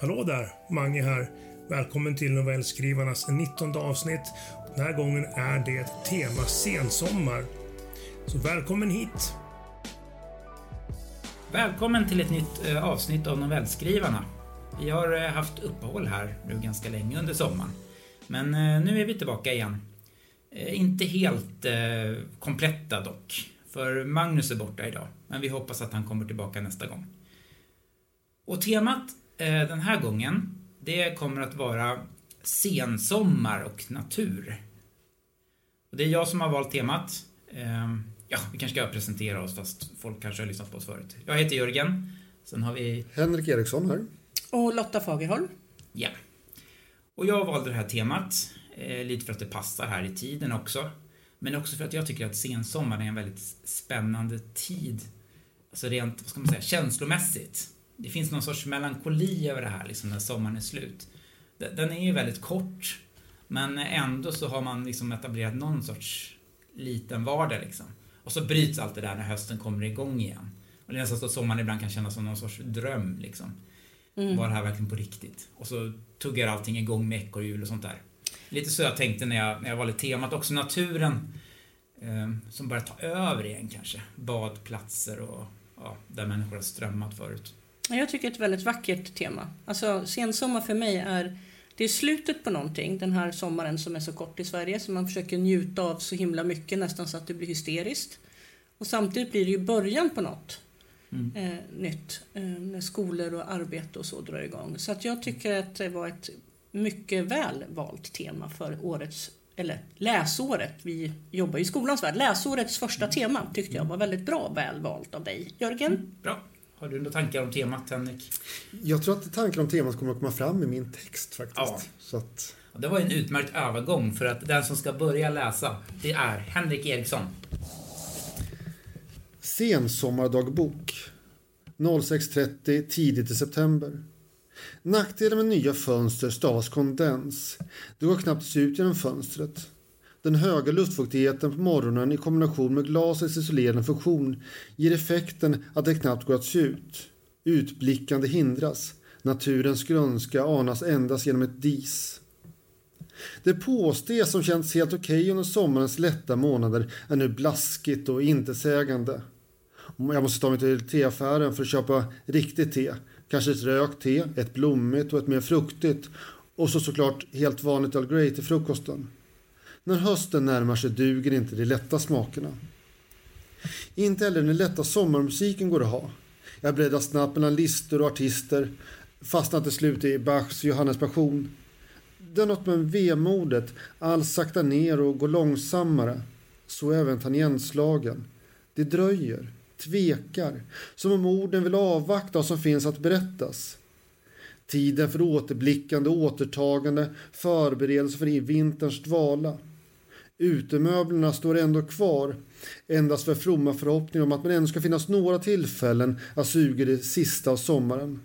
Hallå där, Mange här. Välkommen till Novellskrivarnas 19:e avsnitt. Den här gången är det tema sensommar. Så välkommen hit. Välkommen till ett nytt avsnitt av Novellskrivarna. Vi har haft uppehåll här nu ganska länge under sommaren. Men nu är vi tillbaka igen. Inte helt kompletta dock. För Magnus är borta idag. Men vi hoppas att han kommer tillbaka nästa gång. Och temat den här gången, det kommer att vara sensommar och natur. Och det är jag som har valt temat. Ja, vi kanske ska presentera oss fast folk kanske har lyssnat på oss förut. Jag heter Jörgen. Sen har vi Henrik Eriksson här. Och Lotta Fagerholm. Ja. Och jag valde det här temat lite för att det passar här i tiden också. Men också för att jag tycker att sensommaren är en väldigt spännande tid. Alltså rent, vad ska man säga, känslomässigt. Det finns någon sorts melankoli över det här liksom, när sommaren är slut. Den är ju väldigt kort. Men ändå så har man liksom etablerat någon sorts liten vardag liksom. Och så bryts allt det där när hösten kommer igång igen. Och det är nästan så att sommaren ibland kan kännas som någon sorts dröm liksom. Var det här verkligen på riktigt? Och så tuggar allting igång med ekorrhjul och sånt där. Lite så jag tänkte när jag valde temat också. Naturen som börjar ta över igen kanske. Badplatser och ja, där människor har strömmat förut. Jag tycker ett väldigt vackert tema. Alltså sensommar för mig är, det är slutet på någonting. Den här sommaren som är så kort i Sverige. Som man försöker njuta av så himla mycket. Nästan så att det blir hysteriskt. Och samtidigt blir det ju början på något. Nytt. När skolor och arbete och så drar igång. Så att jag tycker att det var ett mycket väl valt tema för årets, eller läsåret. Vi jobbar i skolans värld. Läsårets första tema tyckte jag var väldigt bra väl valt av dig, Jörgen. Bra. Har du några tankar om temat, Henrik? Jag tror att tankar om temat kommer att komma fram i min text faktiskt. Ja. Så att... Det var en utmärkt övergång för att den som ska börja läsa, det är Henrik Eriksson. Sensommardagbok. 06.30, tidigt i september. Nackdelen med nya fönster stavas kondens. Det går knappt att se ut genom fönstret. Den höga luftfuktigheten på morgonen i kombination med glasets isolerande funktion ger effekten att det knappt går att se ut. Utblickande hindras. Naturens grönska anas endast genom ett dis. Det påste som känns helt okej under sommarens lätta månader är nu blaskigt och intetsägande. Jag måste ta mig till teaffären för att köpa riktigt te. Kanske ett rökt te, ett blommigt och ett mer fruktigt. Och så såklart helt vanligt Earl Grey till frukosten. När hösten närmar sig duger inte de lätta smakerna. Inte heller den lätta sommarmusiken går att ha. Jag breddar snabbt mellan listor och artister. Fastnat till slut i Bachs Johannes Passion. Det är något med vemodet. Allt sakta ner och går långsammare. Så även tangentslagen. Det dröjer. Tvekar. Som om orden vill avvakta som finns att berättas. Tiden för återblickande, återtagande, förberedelse för vinterns dvala. Utemöblerna står ändå kvar, endast för fromma förhoppningar om att man ändå ska finnas några tillfällen att suga det sista av sommaren.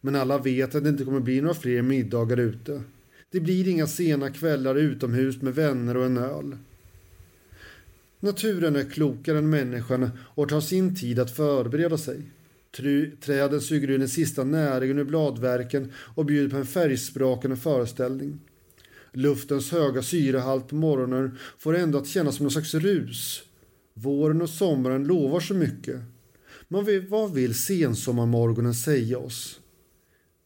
Men alla vet att det inte kommer bli några fler middagar ute. Det blir inga sena kvällar utomhus med vänner och en öl. Naturen är klokare än människan och tar sin tid att förbereda sig. Träden suger ur den sista näringen ur bladverken och bjuder på en färgsprakande föreställning. Luftens höga syrehalt på morgonen får ändå att kännas som någon slags rus. Våren och sommaren lovar så mycket. Men vad vill sensommarmorgonen säga oss?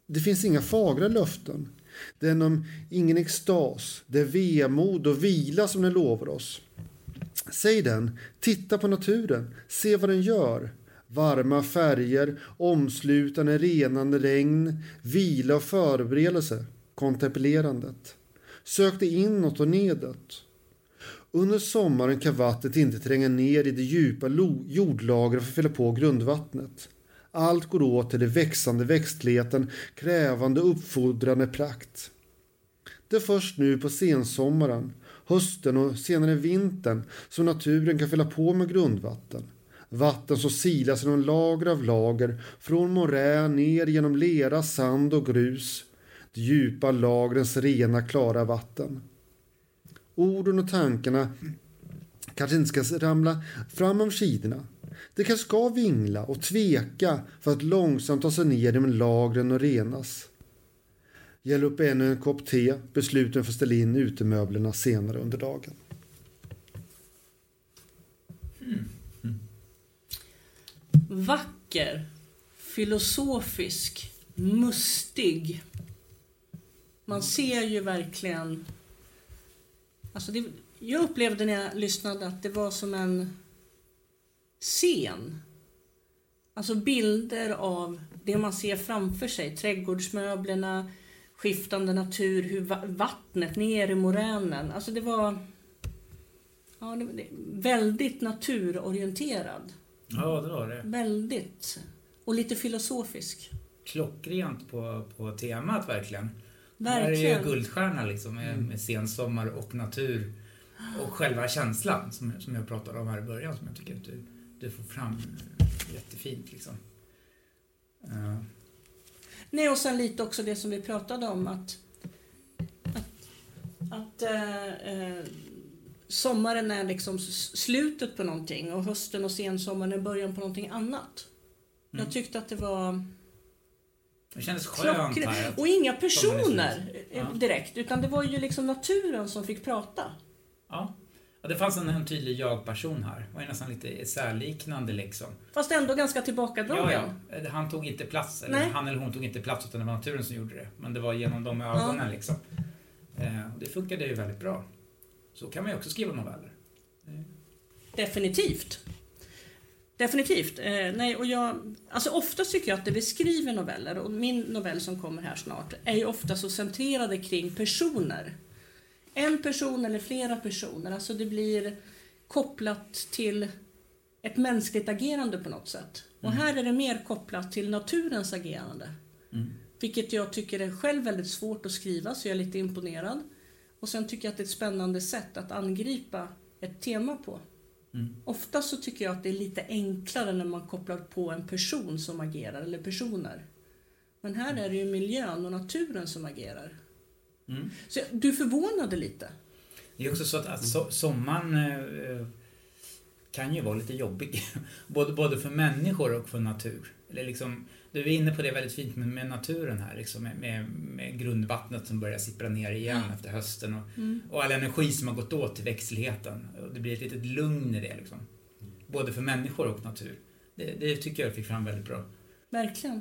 Det finns inga fagra löften. Det är ingen extas. Det är vemod och vila som den lovar oss. Säg den, titta på naturen, se vad den gör. Varma färger, omslutande renande regn, vila och förberedelse, kontemplerandet. Sök dig inåt och nedåt. Under sommaren kan vattnet inte tränga ner i det djupa jordlagret för att fylla på grundvattnet. Allt går åt till det växande växtligheten, krävande uppfordrande prakt. Det är först nu på sensommaren, hösten och senare vintern som naturen kan fylla på med grundvatten. Vatten som silas genom lager av lager, från morän ner genom lera, sand och grus. De djupa lagrens rena, klara vatten. Orden och tankarna kanske inte ska ramla fram om sidorna. Det kanske ska vingla och tveka för att långsamt ta sig ner genom lagren och renas. Gäll upp ännu en kopp te, besluten för att ställa in utemöblerna senare under dagen. Vacker, filosofisk, mustig. Man ser ju verkligen, alltså det, jag upplevde när jag lyssnade att det var som en scen. Alltså bilder av det man ser framför sig, trädgårdsmöblerna, skiftande natur, hur vattnet ner i moränen. Alltså det var, ja, det, väldigt naturorienterad. Ja, det var det. Väldigt. Och lite filosofisk. Klockrent på temat, verkligen. Verkligen. Det här är ju guldstjärna liksom, med sensommar och natur. Och själva känslan som jag pratade om här i början, som jag tycker att du får fram jättefint liksom. Nej, och sen lite också det som vi pratade om, att sommaren är liksom slutet på någonting och hösten och sensommaren är början på någonting annat. Mm. Jag tyckte att det var... Det kändes skönt här. Och inga personer direkt, utan det var ju liksom naturen som fick prata. Ja, ja, det fanns en tydlig jag-person här. Det var nästan lite särliknande liksom. Fast ändå ganska tillbakadragen. Ja, ja. Han tog inte plats, eller han eller hon tog inte plats, utan det var naturen som gjorde det. Men det var genom de ögonen liksom. Det funkade ju väldigt bra. Så kan man ju också skriva noveller. Definitivt. Nej, och jag, alltså ofta tycker jag att det beskriver noveller, och min novell som kommer här snart är ju ofta så centrerade kring personer. En person eller flera personer. Alltså det blir kopplat till ett mänskligt agerande på något sätt. Och här är det mer kopplat till naturens agerande. Mm. Vilket jag tycker är själv väldigt svårt att skriva, så jag är lite imponerad. Och sen tycker jag att det är ett spännande sätt att angripa ett tema på. Mm. Ofta så tycker jag att det är lite enklare när man kopplar på en person som agerar, eller personer. Men här är det ju miljön och naturen som agerar. Mm. Så du förvånade lite. Det är också så att sommaren kan ju vara lite jobbig. Både för människor och för natur. Eller liksom, du är inne på det väldigt fint med naturen här. Liksom, med grundvattnet som börjar sippra ner igen efter hösten. Och all energi som har gått åt till växtligheten. Det blir ett litet lugn i det. Liksom. Både för människor och natur. Det tycker jag fick fram väldigt bra. Verkligen.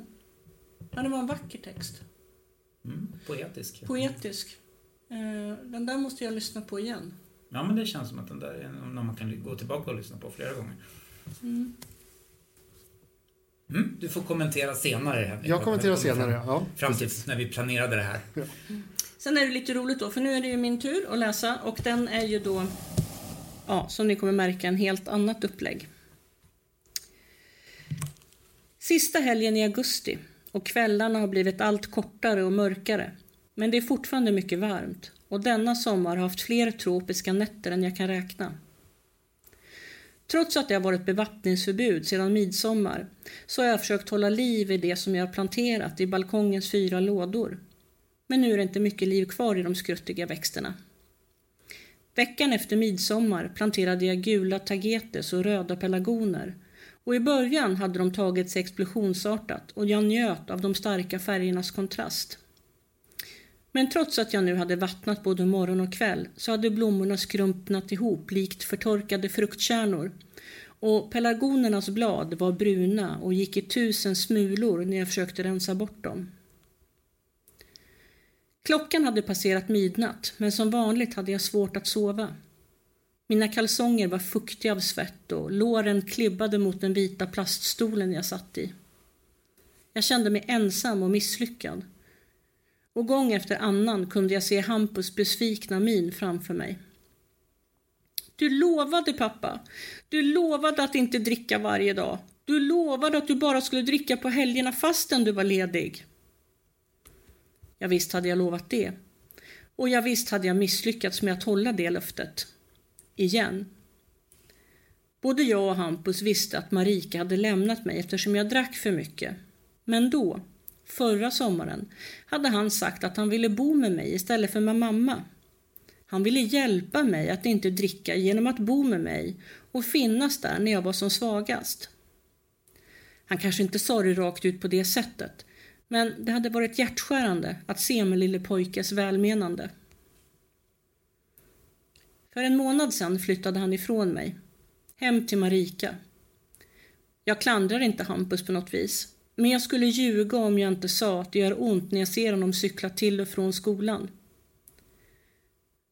Ja, det var en vacker text. Mm, poetisk. Den där måste jag lyssna på igen. Ja, men det känns som att den där är någon man kan gå tillbaka och lyssna på flera gånger. Du får kommentera senare här. Jag kommenterar senare, ja. Fram tills när vi planerade det här. Ja. Sen är det lite roligt då, för nu är det ju min tur att läsa, och den är ju då, ja, som ni kommer märka, en helt annat upplägg. Sista helgen i augusti. Och kvällarna har blivit allt kortare och mörkare. Men det är fortfarande mycket varmt. Och denna sommar har haft fler tropiska nätter än jag kan räkna. Trots att det har varit bevattningsförbud sedan midsommar, så har jag försökt hålla liv i det som jag har planterat i balkongens 4 lådor. Men nu är det inte mycket liv kvar i de skruttiga växterna. Veckan efter midsommar planterade jag gula tagetes och röda pelargoner. Och i början hade de tagit sig explosionsartat, och jag njöt av de starka färgernas kontrast. Men trots att jag nu hade vattnat både morgon och kväll, så hade blommorna skrumpnat ihop likt förtorkade fruktkärnor. Och pelargonernas blad var bruna och gick i 1000 smulor när jag försökte rensa bort dem. Klockan hade passerat midnatt, men som vanligt hade jag svårt att sova. Mina kalsonger var fuktiga av svett, och låren klibbade mot den vita plaststolen jag satt i. Jag kände mig ensam och misslyckad. Och gång efter annan kunde jag se Hampus besvikna min framför mig. Du lovade, pappa. Du lovade att inte dricka varje dag. Du lovade att du bara skulle dricka på helgerna fastän du var ledig. Ja, visst hade jag lovat det. Och ja, visst hade jag misslyckats med att hålla det löftet. Igen. Både jag och Hampus visste att Marika hade lämnat mig eftersom jag drack för mycket. Men då, förra sommaren, hade han sagt att han ville bo med mig istället för med mamma. Han ville hjälpa mig att inte dricka genom att bo med mig och finnas där när jag var som svagast. Han kanske inte sa det rakt ut på det sättet, Men det hade varit hjärtskärande att se min lille pojkes välmenande. För en månad sedan flyttade han ifrån mig. Hem till Marika. Jag klandrar inte Hampus på något vis. Men jag skulle ljuga om jag inte sa att det gör ont när jag ser honom cykla till och från skolan.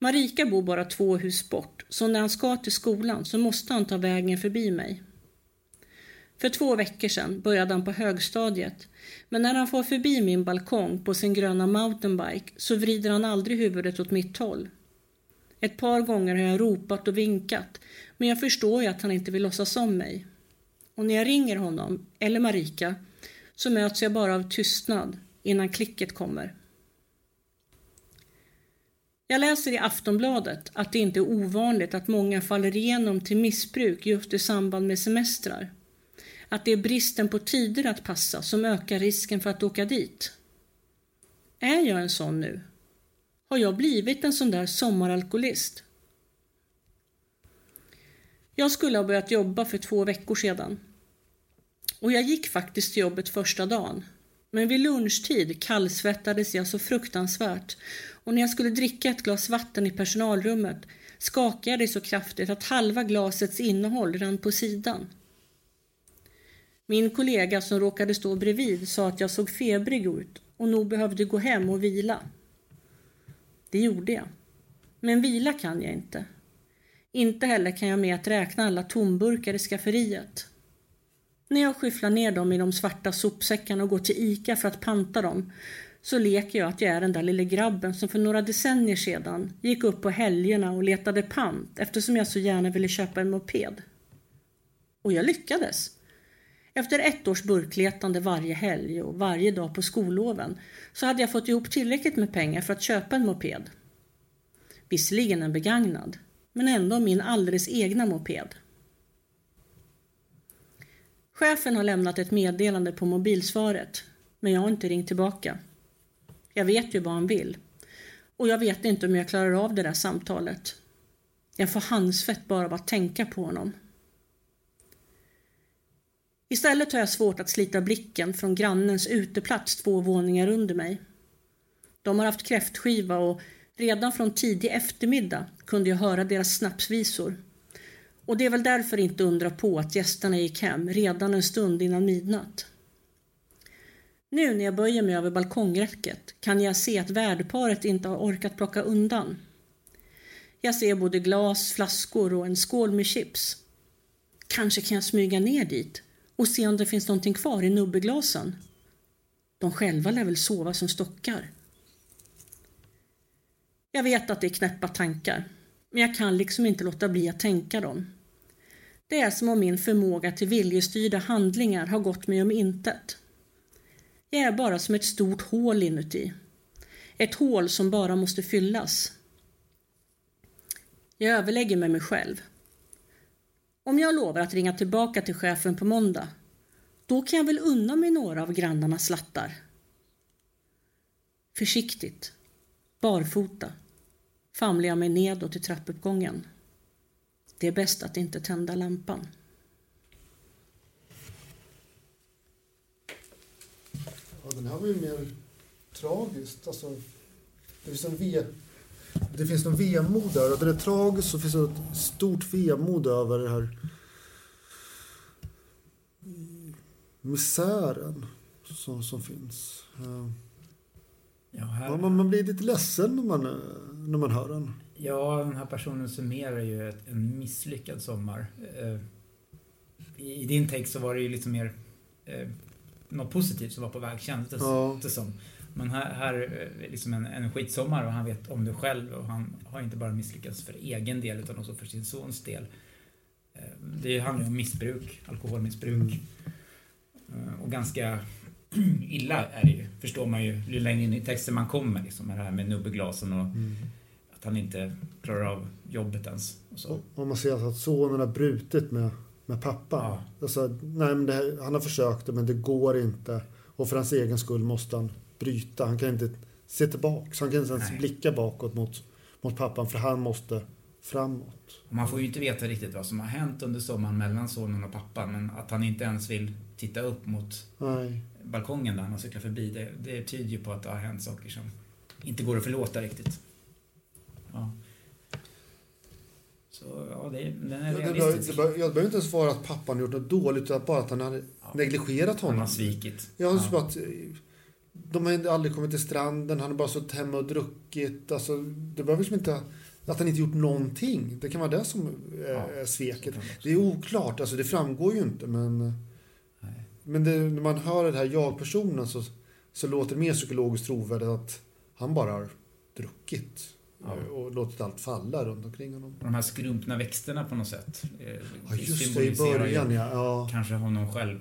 Marika bor bara 2 hus bort, så när han ska till skolan så måste han ta vägen förbi mig. För 2 veckor sedan började han på högstadiet, men när han får förbi min balkong på sin gröna mountainbike så vrider han aldrig huvudet åt mitt håll. Ett par gånger har jag ropat och vinkat, men jag förstår ju att han inte vill låtsas om mig. Och när jag ringer honom, eller Marika, så möts jag bara av tystnad innan klicket kommer. Jag läser i Aftonbladet att det inte är ovanligt att många faller igenom till missbruk just i samband med semestrar. Att det är bristen på tider att passa som ökar risken för att åka dit. Är jag en sån nu? Har jag blivit en sån där sommaralkoholist? Jag skulle ha börjat jobba för 2 veckor sedan. Och jag gick faktiskt till jobbet första dagen. Men vid lunchtid kallsvettades jag så fruktansvärt och när jag skulle dricka ett glas vatten i personalrummet skakade det så kraftigt att halva glasets innehåll rann på sidan. Min kollega som råkade stå bredvid sa att jag såg febrig ut och nog behövde gå hem och vila. Det gjorde jag. Men vila kan jag inte. Inte heller kan jag med att räkna alla tomburkar i skafferiet. När jag skyfflar ner dem i de svarta sopsäckarna och går till Ica för att panta dem så leker jag att jag är den där lille grabben som för några decennier sedan gick upp på helgerna och letade pant eftersom jag så gärna ville köpa en moped. Och jag lyckades. Efter 1 års burkletande varje helg och varje dag på skolloven så hade jag fått ihop tillräckligt med pengar för att köpa en moped. Visserligen en begagnad, men ändå min alldeles egna moped. Chefen har lämnat ett meddelande på mobilsvaret, men jag har inte ringt tillbaka. Jag vet ju vad han vill, och jag vet inte om jag klarar av det där samtalet. Jag får handsvett bara av att tänka på honom. Istället har jag svårt att slita blicken från grannens uteplats 2 våningar under mig. De har haft kräftskiva och redan från tidig eftermiddag kunde jag höra deras snapsvisor. Och det är väl därför inte undra på att gästerna gick hem redan en stund innan midnatt. Nu när jag böjer mig över balkongräcket kan jag se att värdparet inte har orkat plocka undan. Jag ser både glas, flaskor och en skål med chips. Kanske kan jag smyga ner dit och se om det finns någonting kvar i nubbeglasen. De själva lär väl sova som stockar. Jag vet att det är knäppa tankar, men jag kan liksom inte låta bli att tänka dem. Det är som om min förmåga till viljestyrda handlingar har gått mig om intet. Jag är bara som ett stort hål inuti. Ett hål som bara måste fyllas. Jag överlägger med mig själv. Om jag lovar att ringa tillbaka till chefen på måndag, då kan jag väl unna mig några av grannarnas slattar. Försiktigt, barfota, famlar jag mig nedåt i trappuppgången. Det är bäst att inte tända lampan. Ja, den här var ju mer tragiskt. Alltså, det finns en vemod där. Och det är tragiskt så finns det ett stort vemod över det här misären som finns. Ja, här... man blir lite ledsen när man hör den. Ja, den här personen summerar ju en misslyckad sommar. I din text så var det ju lite mer något positivt som var på väg, kändes det som. Men här liksom en skitsommar och han vet om det själv och han har inte bara misslyckats för egen del utan också för sin sons del. Det handlar om missbruk, alkoholmissbruk. Och ganska illa är det ju, förstår man ju ju längre in i texten man kommer liksom, det här med nubbeglasen och att han inte klarar av jobbet ens och så. Om man ser att sonen har brutit med pappa, alltså, nej, men han har försökt men det går inte och för hans egen skull måste han bryta, han kan inte se tillbaka, han kan inte ens blicka bakåt mot pappan för han måste framåt. Man får ju inte veta riktigt vad som har hänt under sommaren mellan sonen och pappan men att han inte ens vill titta upp mot balkongen där han har cyklat förbi. Det tyder ju på att det har hänt saker som inte går att förlåta riktigt. Ja. Så ja, den är realistisk. Jag behöver inte svara att pappan gjort något dåligt, utan bara att han hade negligerat honom. Han har svikit. Att de har aldrig kommit till stranden, han har bara suttit hemma och druckit. Alltså, det behöver liksom inte... Att han inte gjort någonting. Det kan vara det som är sveket. Det är oklart. Alltså, det framgår ju inte. Men det, när man hör den här jag-personen så låter det mer psykologiskt trovärdigt att han bara har druckit. Ja. Och låtit allt falla runt omkring honom. De här skrumpna växterna på något sätt. Ja, just det, i början. Ja. Kanske honom själv.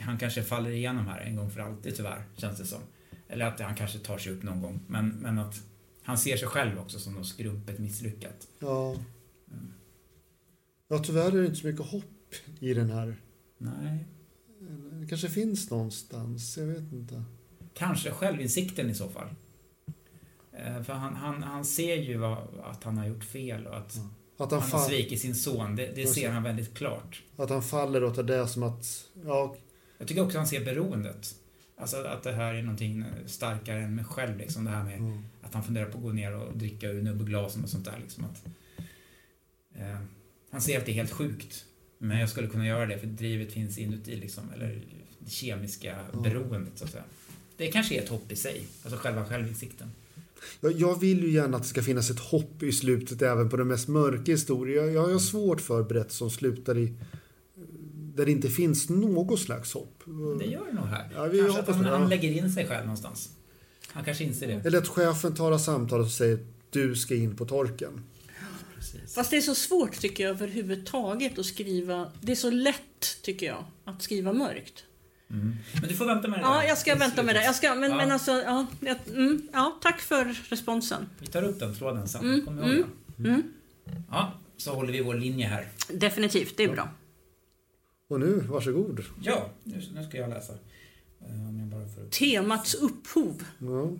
Han kanske faller igenom här en gång för alltid, tyvärr. Känns det som. Eller att han kanske tar sig upp någon gång. Men att... Han ser sig själv också som något skrumpet misslyckat. Ja. Ja, tyvärr är det inte så mycket hopp i den här. Nej. Det kanske finns någonstans, jag vet inte. Kanske självinsikten i så fall. För han ser ju att han har gjort fel och att han har svikit sin son. Det ser han väldigt klart. Att han faller åt det som att... Ja. Jag tycker också han ser beroendet. Alltså att det här är någonting starkare än mig själv. Liksom det här med att han funderar på att gå ner och dricka ur nubbeglasen och sånt där. Liksom att, han ser att det är helt sjukt. Men jag skulle kunna göra det för drivet finns inuti. Liksom, eller det kemiska beroendet. Så att säga. Det kanske är ett hopp i sig. Alltså självinsikten. Jag vill ju gärna att det ska finnas ett hopp i slutet även på den mest mörka historien. Jag har svårt för berättelser som slutar i... Där det inte finns något slags hopp. Det gör det nog här. Ja, kanske att han lägger in sig själv någonstans. Han kanske inser det. Eller att chefen tar samtalet och säger du ska in på torken. Precis. Fast det är så svårt tycker jag överhuvudtaget att skriva. Det är så lätt tycker jag att skriva mörkt. Mm. Men du får vänta med det. Ja, jag ska vänta med det. Tack för responsen. Vi tar upp den tråden sen. Kommer jag ihåg den? Ja, så håller vi vår linje här. Definitivt, det är bra. Och nu, varsågod. Ja, nu ska jag läsa. Temats upphov. Ja.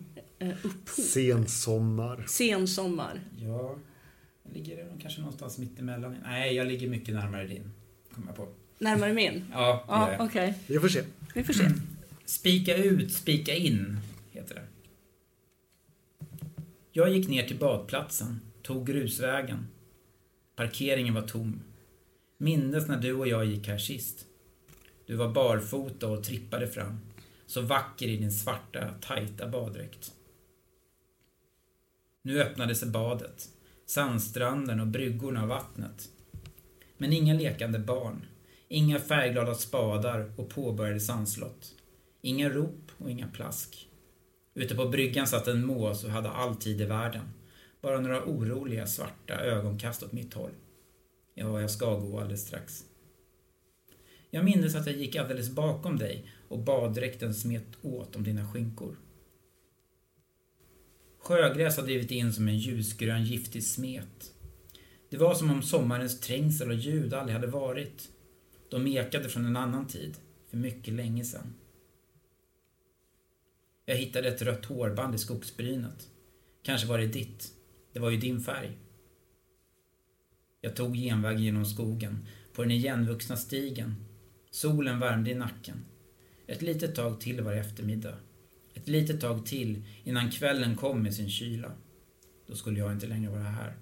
Sensommar. Ja, ligger det kanske någonstans mitt emellan. Nej, jag ligger mycket närmare din. Kommer jag på. Närmare min? Ja, okej. Okay. Vi får se. Spika ut, spika in, heter det. Jag gick ner till badplatsen, tog grusvägen. Parkeringen var tom. Minnes när du och jag gick här sist. Du var barfota och trippade fram. Så vacker i din svarta, tajta baddräkt. Nu öppnade sig badet. Sandstranden och bryggorna av vattnet. Men inga lekande barn. Inga färgglada spadar och påbörjade sandslott. Inga rop och inga plask. Ute på bryggan satt en mås och hade all tid i världen. Bara några oroliga svarta ögonkast åt mitt håll. Ja, jag ska gå alldeles strax. Jag minns att jag gick alldeles bakom dig och baddräkten smet åt om dina skinkor. Sjögräs har drivit in som en ljusgrön giftig smet. Det var som om sommarens trängsel och ljud aldrig hade varit. De ekade från en annan tid, för mycket länge sedan. Jag hittade ett rött hårband i skogsbrynet. Kanske var det ditt. Det var ju din färg. Jag tog genväg genom skogen, på den igenvuxna stigen. Solen värmde i nacken. Ett litet tag till var eftermiddag. Ett litet tag till innan kvällen kom med sin kyla. Då skulle jag inte längre vara här.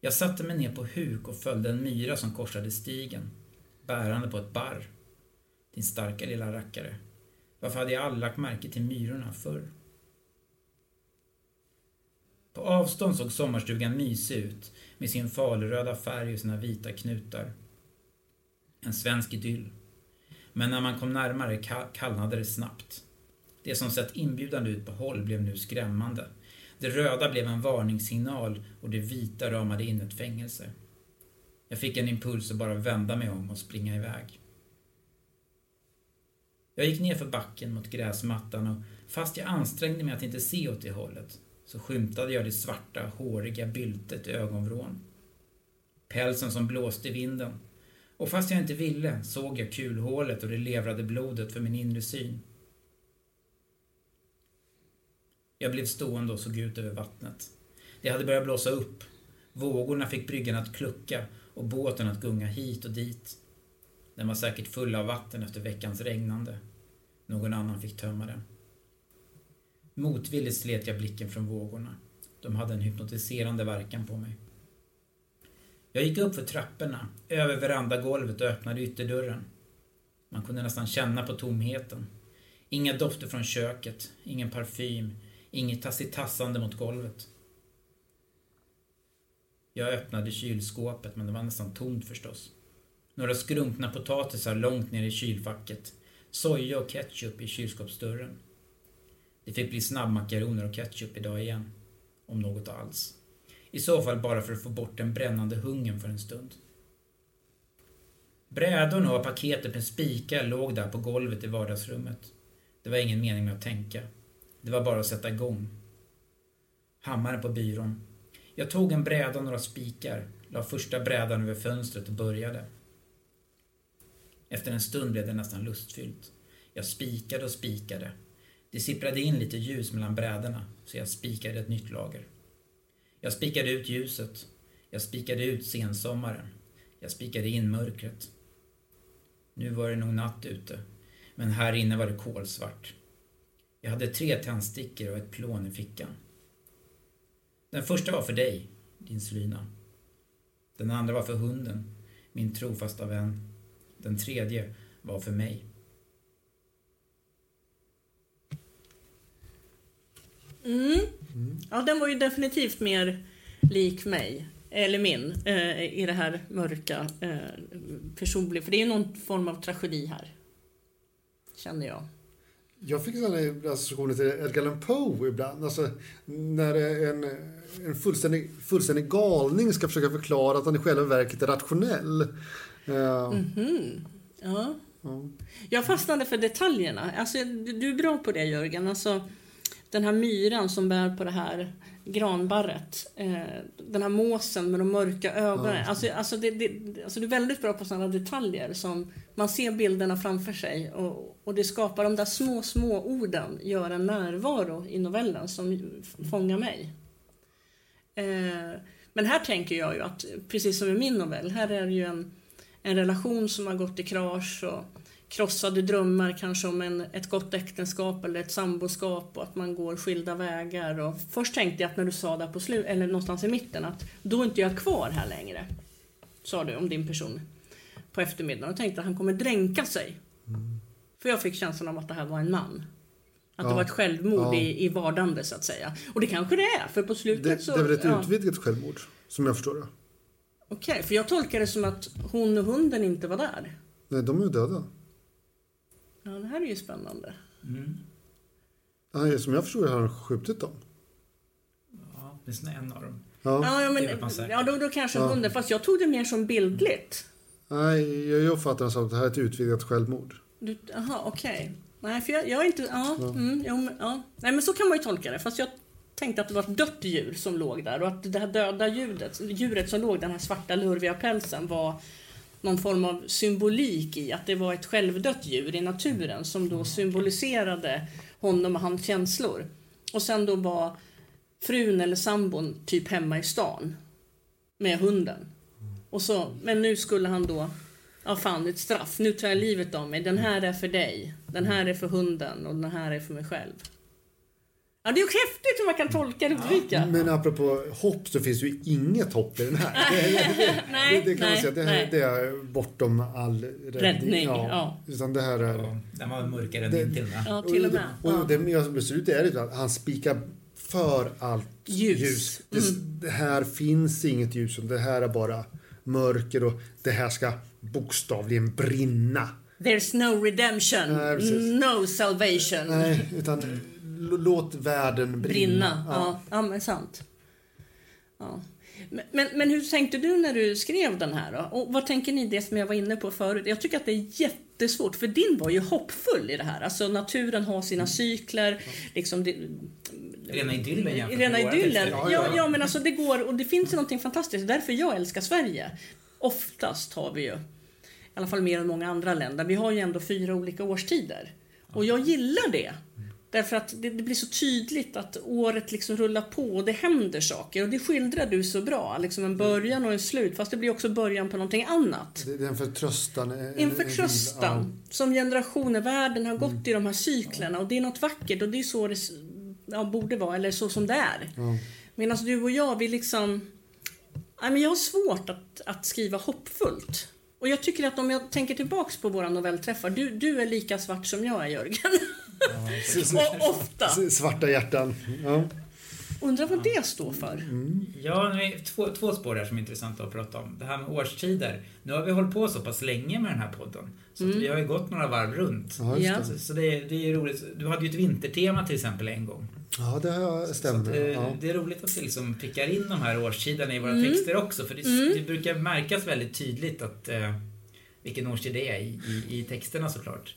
Jag satte mig ner på huk och följde en myra som korsade stigen, bärande på ett barr. Din starka lilla rackare. Varför hade jag aldrig lagt märke till myrorna förr? På avstånd såg sommarstugan mysig ut med sin faluröda färg och sina vita knutar. En svensk idyll. Men när man kom närmare kallnade det snabbt. Det som sett inbjudande ut på håll blev nu skrämmande. Det röda blev en varningssignal och det vita ramade in ett fängelse. Jag fick en impuls att bara vända mig om och springa iväg. Jag gick ner för backen mot gräsmattan och fast jag ansträngde mig att inte se åt det hållet så skymtade jag det svarta, håriga byltet i ögonvrån. Pälsen som blåste i vinden. Och fast jag inte ville såg jag kulhålet och det levrade blodet för min inre syn. Jag blev stående och såg ut över vattnet. Det hade börjat blåsa upp. Vågorna fick bryggan att klucka och båten att gunga hit och dit. Den var säkert full av vatten efter veckans regnande. Någon annan fick tömma den. Motvilligt slet jag blicken från vågorna. De hade en hypnotiserande verkan på mig. Jag gick upp för trapporna, över verandagolvet och öppnade ytterdörren. Man kunde nästan känna på tomheten. Inga dofter från köket, ingen parfym, inget tassitassande mot golvet. Jag öppnade kylskåpet, men det var nästan tomt förstås. Några skrumpna potatisar långt ner i kylfacket. Soja och ketchup i kylskåpsdörren. Det fick bli snabbmakaroner och ketchup idag igen. Om något alls. I så fall bara för att få bort den brännande hungern för en stund. Brädorna och paketet med spikar låg där på golvet i vardagsrummet. Det var ingen mening med att tänka. Det var bara att sätta igång. Hammaren på byrån. Jag tog en bräda och några spikar. La första brädan över fönstret och började. Efter en stund blev det nästan lustfyllt. Jag spikade och spikade. Det sipprade in lite ljus mellan brädorna, så jag spikade ett nytt lager. Jag spikade ut ljuset. Jag spikade ut sensommaren. Jag spikade in mörkret. Nu var det nog natt ute, men här inne var det kolsvart. Jag hade 3 tändstickor och ett plån i fickan. Den första var för dig, din slyna. Den andra var för hunden, min trofasta vän. Den tredje var för mig. Ja, den var ju definitivt mer lik mig. Eller min. I det här mörka personliga. För det är ju någon form av tragedi här. Känner jag. Jag fick sådana associationer till Edgar Allan Poe ibland. Alltså, när en fullständig galning ska försöka förklara att han i själva verket är rationell. Ja. Jag fastnade för detaljerna. Alltså, du är bra på det, Jörgen. Alltså, den här myran som bär på det här granbarret. Den här måsen med de mörka ögonen. Ja. Alltså, du är väldigt bra på sådana detaljer. Som man ser bilderna framför sig. Och det skapar de där små orden. Gör en närvaro i novellen som fångar mig. Men här tänker jag ju att, precis som i min novell. Här är det ju en relation som har gått i krasch och krossade drömmar kanske om ett gott äktenskap eller ett samboskap och att man går skilda vägar. Och först tänkte jag att när du sa där på slut eller någonstans i mitten att då är inte jag kvar här längre, sa du om din person på eftermiddagen, och tänkte att han kommer dränka sig. För jag fick känslan av att det här var en man. Att det var ett självmord i vardande så att säga. Och det kanske det är, för på slutet så... Det är väl ett utvidgat självmord, som jag förstår det. Okej, för jag tolkar det som att hon och hunden inte var där. Nej, de är ju döda. Ja, det här är ju spännande. Nej, som jag förstår har han skjutit dem. Ja, det är en av dem. Ja, men, då kanske hunden, fast jag tog det mer som bildligt. Nej, jag fattar som att det här är ett utvidgat självmord. Jaha, okej. Nej, för jag är inte... Nej, men så kan man ju tolka det, fast jag... tänkte att det var ett dött djur som låg där och att det här döda djuret som låg, den här svarta lurviga pälsen, var någon form av symbolik i att det var ett självdött djur i naturen som då symboliserade honom och hans känslor. Och sen då var frun eller sambon typ hemma i stan med hunden. Och så, men nu skulle han då, ett straff, nu tar jag livet av mig, den här är för dig, den här är för hunden och den här är för mig själv. Ja, det är ju häftigt hur man kan tolka det olika. Men apropå hopp så finns ju inget hopp i den här. Det är bortom all räddning. Utan det här är... Den var mörkare än din till och med. Ja, till och med. Och det jag ser ut är att han spikar för allt ljus. Det här finns inget ljus. Det här är bara mörker och det här ska bokstavligen brinna. There's no redemption. No salvation. Nej, utan... Låt världen brinna. Ja, men sant. Ja. Men hur tänkte du när du skrev den här då? Och vad tänker ni, det som jag var inne på förut? Jag tycker att det är jättesvårt, för din var ju hoppfull i det här. Alltså naturen har sina cykler. Liksom det, Rena idyllen. Ja, men alltså det går, och det finns ju någonting fantastiskt. Därför jag älskar Sverige. Oftast har vi ju, i alla fall mer än många andra länder, vi har ju ändå 4 olika årstider. Och jag gillar det. Därför att det blir så tydligt att året liksom rullar på och det händer saker. Och det skildrar du så bra, liksom en början och en slut. Fast det blir också början på någonting annat. Det är en förtröstan. En förtröstan som generationer, världen har gått i de här cyklerna. Och det är något vackert och det är så det borde vara, eller så som det är. Ja. Medan du och jag, vi liksom... Nej, men jag har svårt att skriva hoppfullt. Och jag tycker att om jag tänker tillbaks på våra novellträffar, du är lika svart som jag är, Jörgen. Ja, ofta. Svarta hjärtan. Ja. Undrar vad det står för. Mm. Ja, nu är två spår här som är intressanta att prata om. Det här med årstider. Nu har vi hållit på så pass länge med den här podden. Så att vi har ju gått några varv runt. Ja, just det. Så det är roligt. Du hade ju ett vintertema till exempel en gång. Ja, det stämmer. Det är roligt att vi liksom pickar in de här årstiderna i våra texter också. För det brukar märkas väldigt tydligt att... vilken årstid det är i texterna såklart.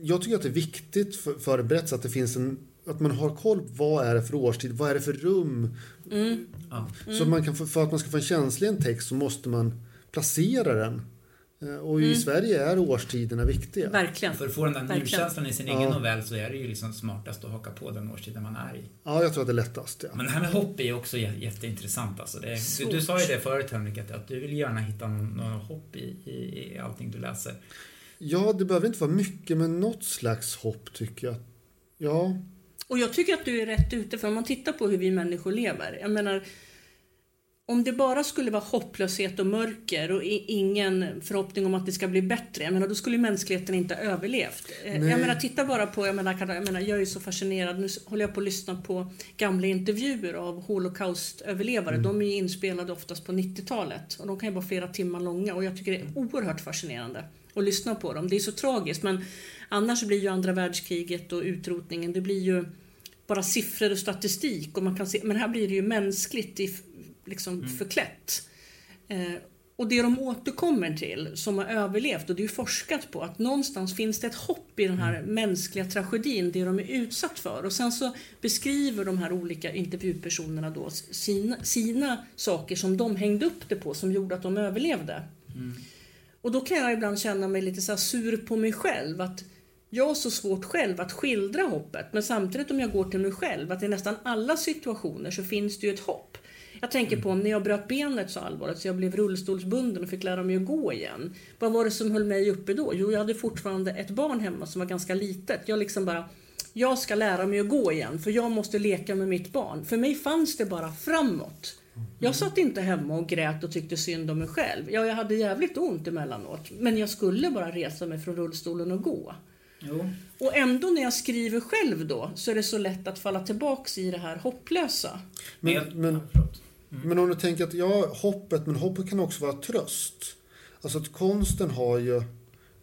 Jag tycker att det är viktigt för berättelse att det finns att man har koll på vad är det för årstid, vad är det för rum. Mm. Så man kan för att man ska få en känslig en text så måste man placera den. Och i Sverige är årstiderna viktiga. Verkligen. För att få den där nurkänslan i sin egen novell så är det ju liksom smartast att haka på den årstiden man är i. Ja, jag tror att det är lättast. Ja. Men det här med hopp är ju också jätteintressant. Alltså du sa ju det förut, Henrik, att du vill gärna hitta någon hopp i allting du läser. Ja, det behöver inte vara mycket, men något slags hopp tycker jag. Ja. Och jag tycker att du är rätt ute, för om man tittar på hur vi människor lever. Jag menar... Om det bara skulle vara hopplöshet och mörker och ingen förhoppning om att det ska bli bättre, jag menar, då skulle mänskligheten inte ha överlevt. Nej. Jag menar, titta bara på, jag är så fascinerad, nu håller jag på att lyssna på gamla intervjuer av holocaustöverlevare. De är ju inspelade oftast på 90-talet och de kan ju vara flera timmar långa och jag tycker det är oerhört fascinerande att lyssna på dem. Det är så tragiskt, men annars blir ju andra världskriget och utrotningen, det blir ju bara siffror och statistik och man kan se, men här blir det ju mänskligt i liksom förklätt. Och det de återkommer till som har överlevt, och det är ju forskat på att någonstans finns det ett hopp i den här mänskliga tragedin, det de är utsatt för. Och sen så beskriver de här olika intervjupersonerna då sina saker som de hängde upp det på som gjorde att de överlevde. Och då kan jag ibland känna mig lite så här sur på mig själv, att jag har så svårt själv att skildra hoppet, men samtidigt om jag går till mig själv att i nästan alla situationer så finns det ju ett hopp. Jag tänker på när jag bröt benet så allvarligt så jag blev rullstolsbunden och fick lära mig att gå igen. Vad var det som höll mig uppe då? Jo, jag hade fortfarande ett barn hemma som var ganska litet. Jag liksom bara, jag ska lära mig att gå igen för jag måste leka med mitt barn. För mig fanns det bara framåt. Jag satt inte hemma och grät och tyckte synd om mig själv. Ja, jag hade jävligt ont emellanåt. Men jag skulle bara resa mig från rullstolen och gå. Jo. Och ändå när jag skriver själv då så är det så lätt att falla tillbaks i det här hopplösa. Men om du tänker att hoppet kan också vara tröst. Alltså att konsten har ju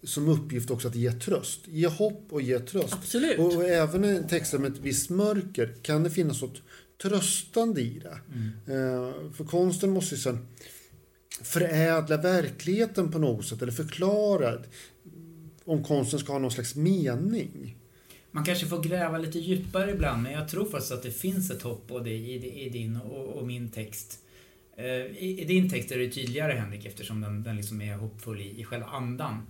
som uppgift också att ge tröst. Ge hopp och ge tröst. Absolut. Och även i texter med ett visst mörker kan det finnas något tröstande i det. För konsten måste ju sedan förädla verkligheten på något sätt. Eller förklara om konsten ska ha någon slags mening. Man kanske får gräva lite djupare ibland, men jag tror faktiskt att det finns ett hopp både i din och min text. I din text är det tydligare, Henrik, eftersom den liksom är hoppfull i själva andan.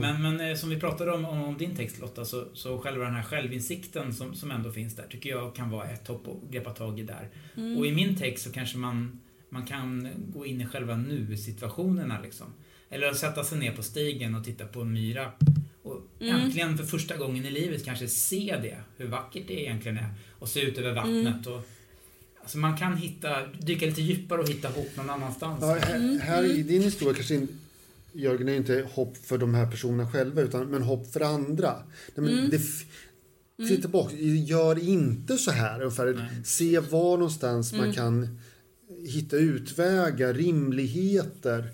Men som vi pratade om din text, Lotta, så själva den här självinsikten som ändå finns där tycker jag kan vara ett hopp att greppa tag i där. Och i min text så kanske man kan gå in i själva nu-situationerna liksom. Eller sätta sig ner på stigen och titta på en myra. Och äntligen för första gången i livet kanske se det, hur vackert det egentligen är. Och se ut över vattnet. Och, alltså man kan dyka lite djupare och hitta hopp någon annanstans. Ja, här i din historia kanske Jörgen är inte hopp för de här personerna själva, men hopp för andra. Nej, men titta tillbaka, gör inte så här. Ungefär, se var någonstans man kan hitta utvägar, rimligheter.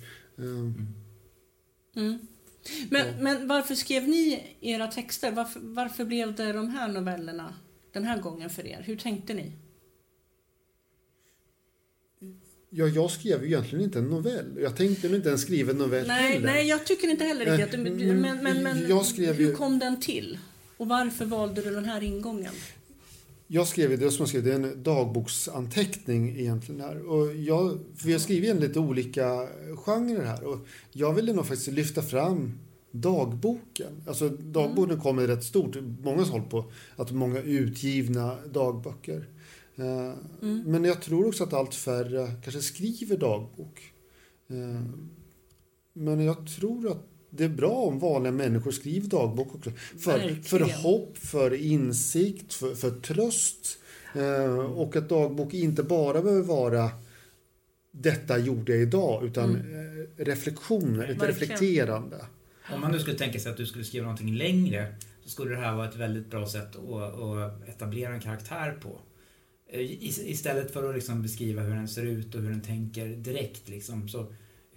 Men varför skrev ni era texter? Varför blev det de här novellerna den här gången för er? Hur tänkte ni? Ja, jag skrev ju egentligen inte en novell. Jag tänkte inte ens skriva en novell. Nej, jag tycker inte heller riktigt. Men jag skrev hur kom den till? Och varför valde du den här ingången? Jag skrev det som jag skrev, det är en dagboksanteckning egentligen här. Och vi har skrivit en lite olika genrer här. Och jag ville nog faktiskt lyfta fram dagboken. Alltså dagboken kommer rätt stort. Många håller på att många utgivna dagböcker. Men jag tror också att allt färre kanske skriver dagbok. Men jag tror att det är bra om vanliga människor skriver dagbok också. För hopp, för insikt, för tröst. Och att dagbok inte bara behöver vara detta gjorde jag idag, utan reflektioner, ett reflekterande. Om man nu skulle tänka sig att du skulle skriva någonting längre, så skulle det här vara ett väldigt bra sätt att etablera en karaktär på. Istället för att liksom beskriva hur den ser ut och hur den tänker direkt. Liksom, så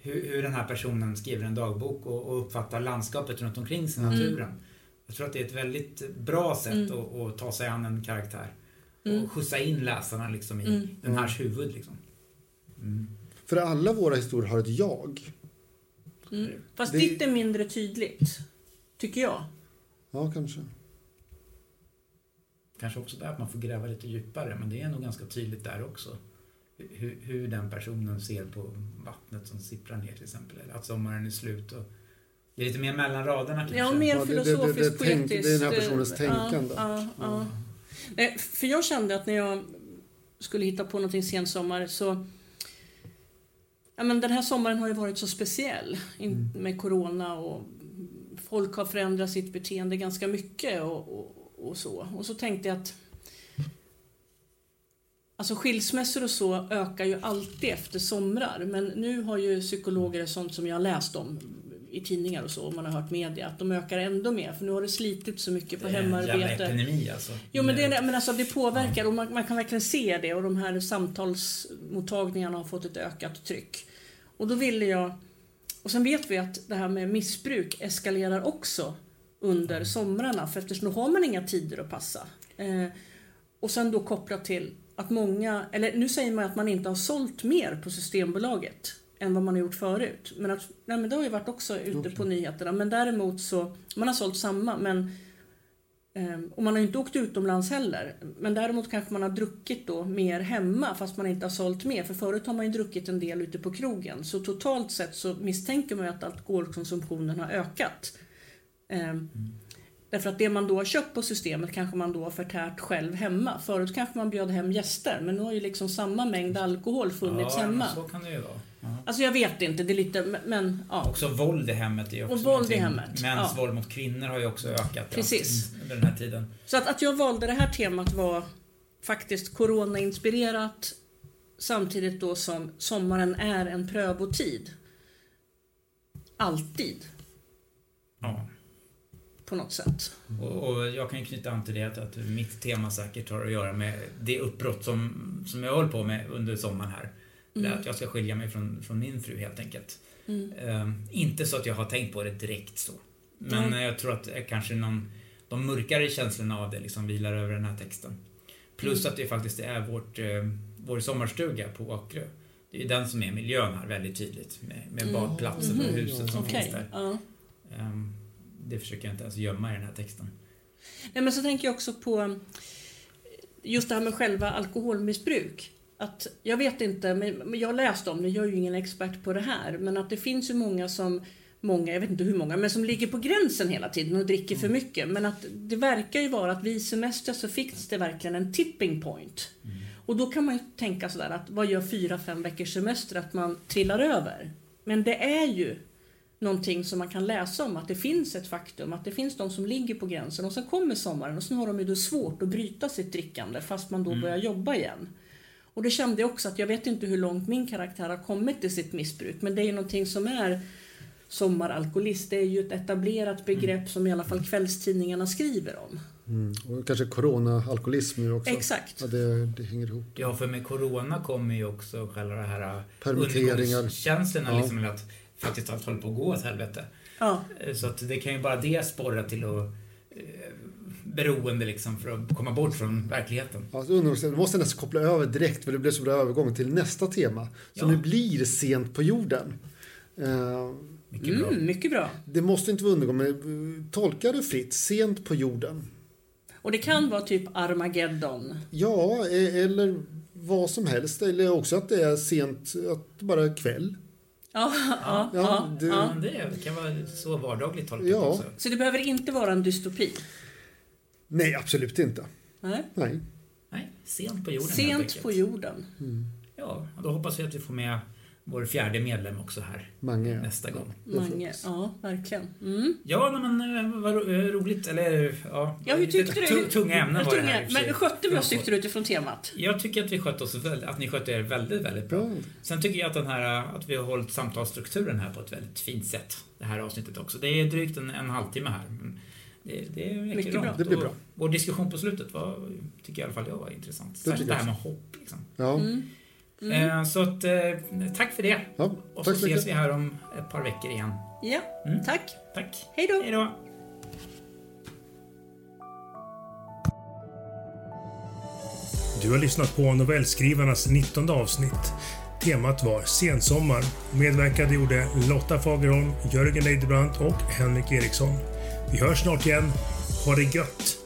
hur den här personen skriver en dagbok och uppfattar landskapet runt omkring sig, naturen. Jag tror att det är ett väldigt bra sätt att ta sig an en karaktär. Och skjutsa in läsarna liksom i den här huvud. Liksom. För alla våra historier har ett jag. Fast det är lite mindre tydligt, tycker jag. Ja, kanske. Kanske också där att man får gräva lite djupare. Men det är nog ganska tydligt där också. Hur den personen ser på vattnet som sipprar ner till exempel. Eller att sommaren är slut. Och det är lite mer mellan raderna kanske. Ja, mer filosofiskt, poetiskt. Det är den här personens tänkande. Ja. Nej, för jag kände att när jag skulle hitta på någonting sensommar så... Ja, men den här sommaren har ju varit så speciell med corona, och folk har förändrat sitt beteende ganska mycket och så. Och så tänkte jag att alltså skilsmässor och så ökar ju alltid efter somrar. Men nu har ju psykologer och sånt som jag har läst om i tidningar och så, och man har hört media, att de ökar ändå mer. För nu har det slitit så mycket på hemarbete. Det är en jävla epidemi alltså. Jo, men alltså det påverkar och man kan verkligen se det. Och de här samtalsmottagningarna har fått ett ökat tryck. Och då ville jag... Och sen vet vi att det här med missbruk eskalerar också under somrarna. För eftersom då har man inga tider att passa. Och sen då kopplat till att många... Eller nu säger man att man inte har sålt mer på Systembolaget än vad man har gjort förut. Men, att, nej, men det har ju varit också ute på nyheterna. Men däremot så... Man har sålt samma, men... Och man har ju inte åkt utomlands heller. Men däremot kanske man har druckit då mer hemma, fast man inte har sålt mer. För förut har man ju druckit en del ute på krogen. Så totalt sett så misstänker man ju att alkoholkonsumtionen har ökat. Därför att det man då har köpt på systemet kanske man då har förtärt själv hemma. Förut kanske man bjöd hem gäster, men nu har ju liksom samma mängd alkohol funnits hemma. Ja, så kan det ju vara. Alltså jag vet inte, det är lite, men ja. Också våld i hemmet är också och våld i hemmet. Mäns våld mot kvinnor har ju också ökat. Precis. Under den här tiden. Så att jag valde det här temat var faktiskt corona-inspirerat, samtidigt då som sommaren är en prövotid. Alltid. Ja. På något sätt. Och jag kan knyta an till det att mitt tema säkert har att göra med det uppbrott som jag håller på med under sommaren här. Att jag ska skilja mig från min fru helt enkelt. Inte så att jag har tänkt på det direkt så. Men jag tror att kanske de mörkare känslorna av det liksom vilar över den här texten. Plus att det faktiskt är vår sommarstuga på Åkre. Det är den som är miljön här väldigt tydligt. Med badplatsen och huset som finns där. Det försöker jag inte ens gömma i den här texten. Nej, men så tänker jag också på just det här med själva alkoholmissbruk. Att jag vet inte, men jag läste om det, jag är ju ingen expert på det här, men att det finns ju många, jag vet inte hur många, men som ligger på gränsen hela tiden och dricker för mycket. Men att det verkar ju vara att vid semester så finns det verkligen en tipping point. Och då kan man ju tänka sådär att vad gör 4-5 veckors semester att man trillar över? Men det är ju någonting som man kan läsa om, att det finns ett faktum, att det finns de som ligger på gränsen, och sen kommer sommaren och sen har de ju då svårt att bryta sitt drickande fast man då börjar jobba igen. Och det kände jag också, att jag vet inte hur långt min karaktär har kommit i sitt missbruk. Men det är ju någonting som är sommaralkoholist. Det är ju ett etablerat begrepp som i alla fall kvällstidningarna skriver om. Och kanske corona-alkoholism ju också. Exakt. Ja, det hänger ihop. Ja, för med corona kommer ju också själva det här undergångskänslorna. Ja. Liksom, att faktiskt allt håller på att gå åt helvete. Ja. Så att det kan ju bara det sporra till att... beroende liksom för att komma bort från verkligheten. Alltså, du måste nästan koppla över direkt, för det blir så bra övergång till nästa tema. Så nu blir sent på jorden. Mycket bra. Det måste inte vara undergång, men tolka det fritt. Sent på jorden. Och det kan vara typ Armageddon. Ja, eller vad som helst. Eller också att det är sent, att bara kväll. Det kan vara så vardagligt tolkat också. Så det behöver inte vara en dystopi? Nej, absolut inte. Nej, sent på jorden. Sent på jorden. Mm. Ja, då hoppas vi att vi får med vår fjärde medlem också här. Mange, nästa gång. Mange, ja, verkligen. Mm. Ja, men vad roligt. Eller, ja, hur tyckte du? Tunga ämnen var det här. Men skötte vi oss, tyckte du, utifrån temat? Jag tycker att vi skötte oss väldigt, att ni skötte er väldigt, väldigt bra. Sen tycker jag att, att vi har hållit samtalsstrukturen här på ett väldigt fint sätt. Det här avsnittet också. Det är drygt en halvtimme här. Det är mycket bra. Det blir bra. Vår diskussion på slutet tycker jag i alla fall var intressant. Särskilt det här med hopp. Liksom. Ja. Mm. Så att, tack för det. Ja, och så ses vi här om ett par veckor igen. Ja, tack. Hej då. Du har lyssnat på Novellskrivarnas 19:e avsnitt. Temat var sensommar. Medverkade gjorde Lotta Fagerholm, Jörgen Leidebrand och Henrik Eriksson. Vi hörs snart igen. Ha det gött!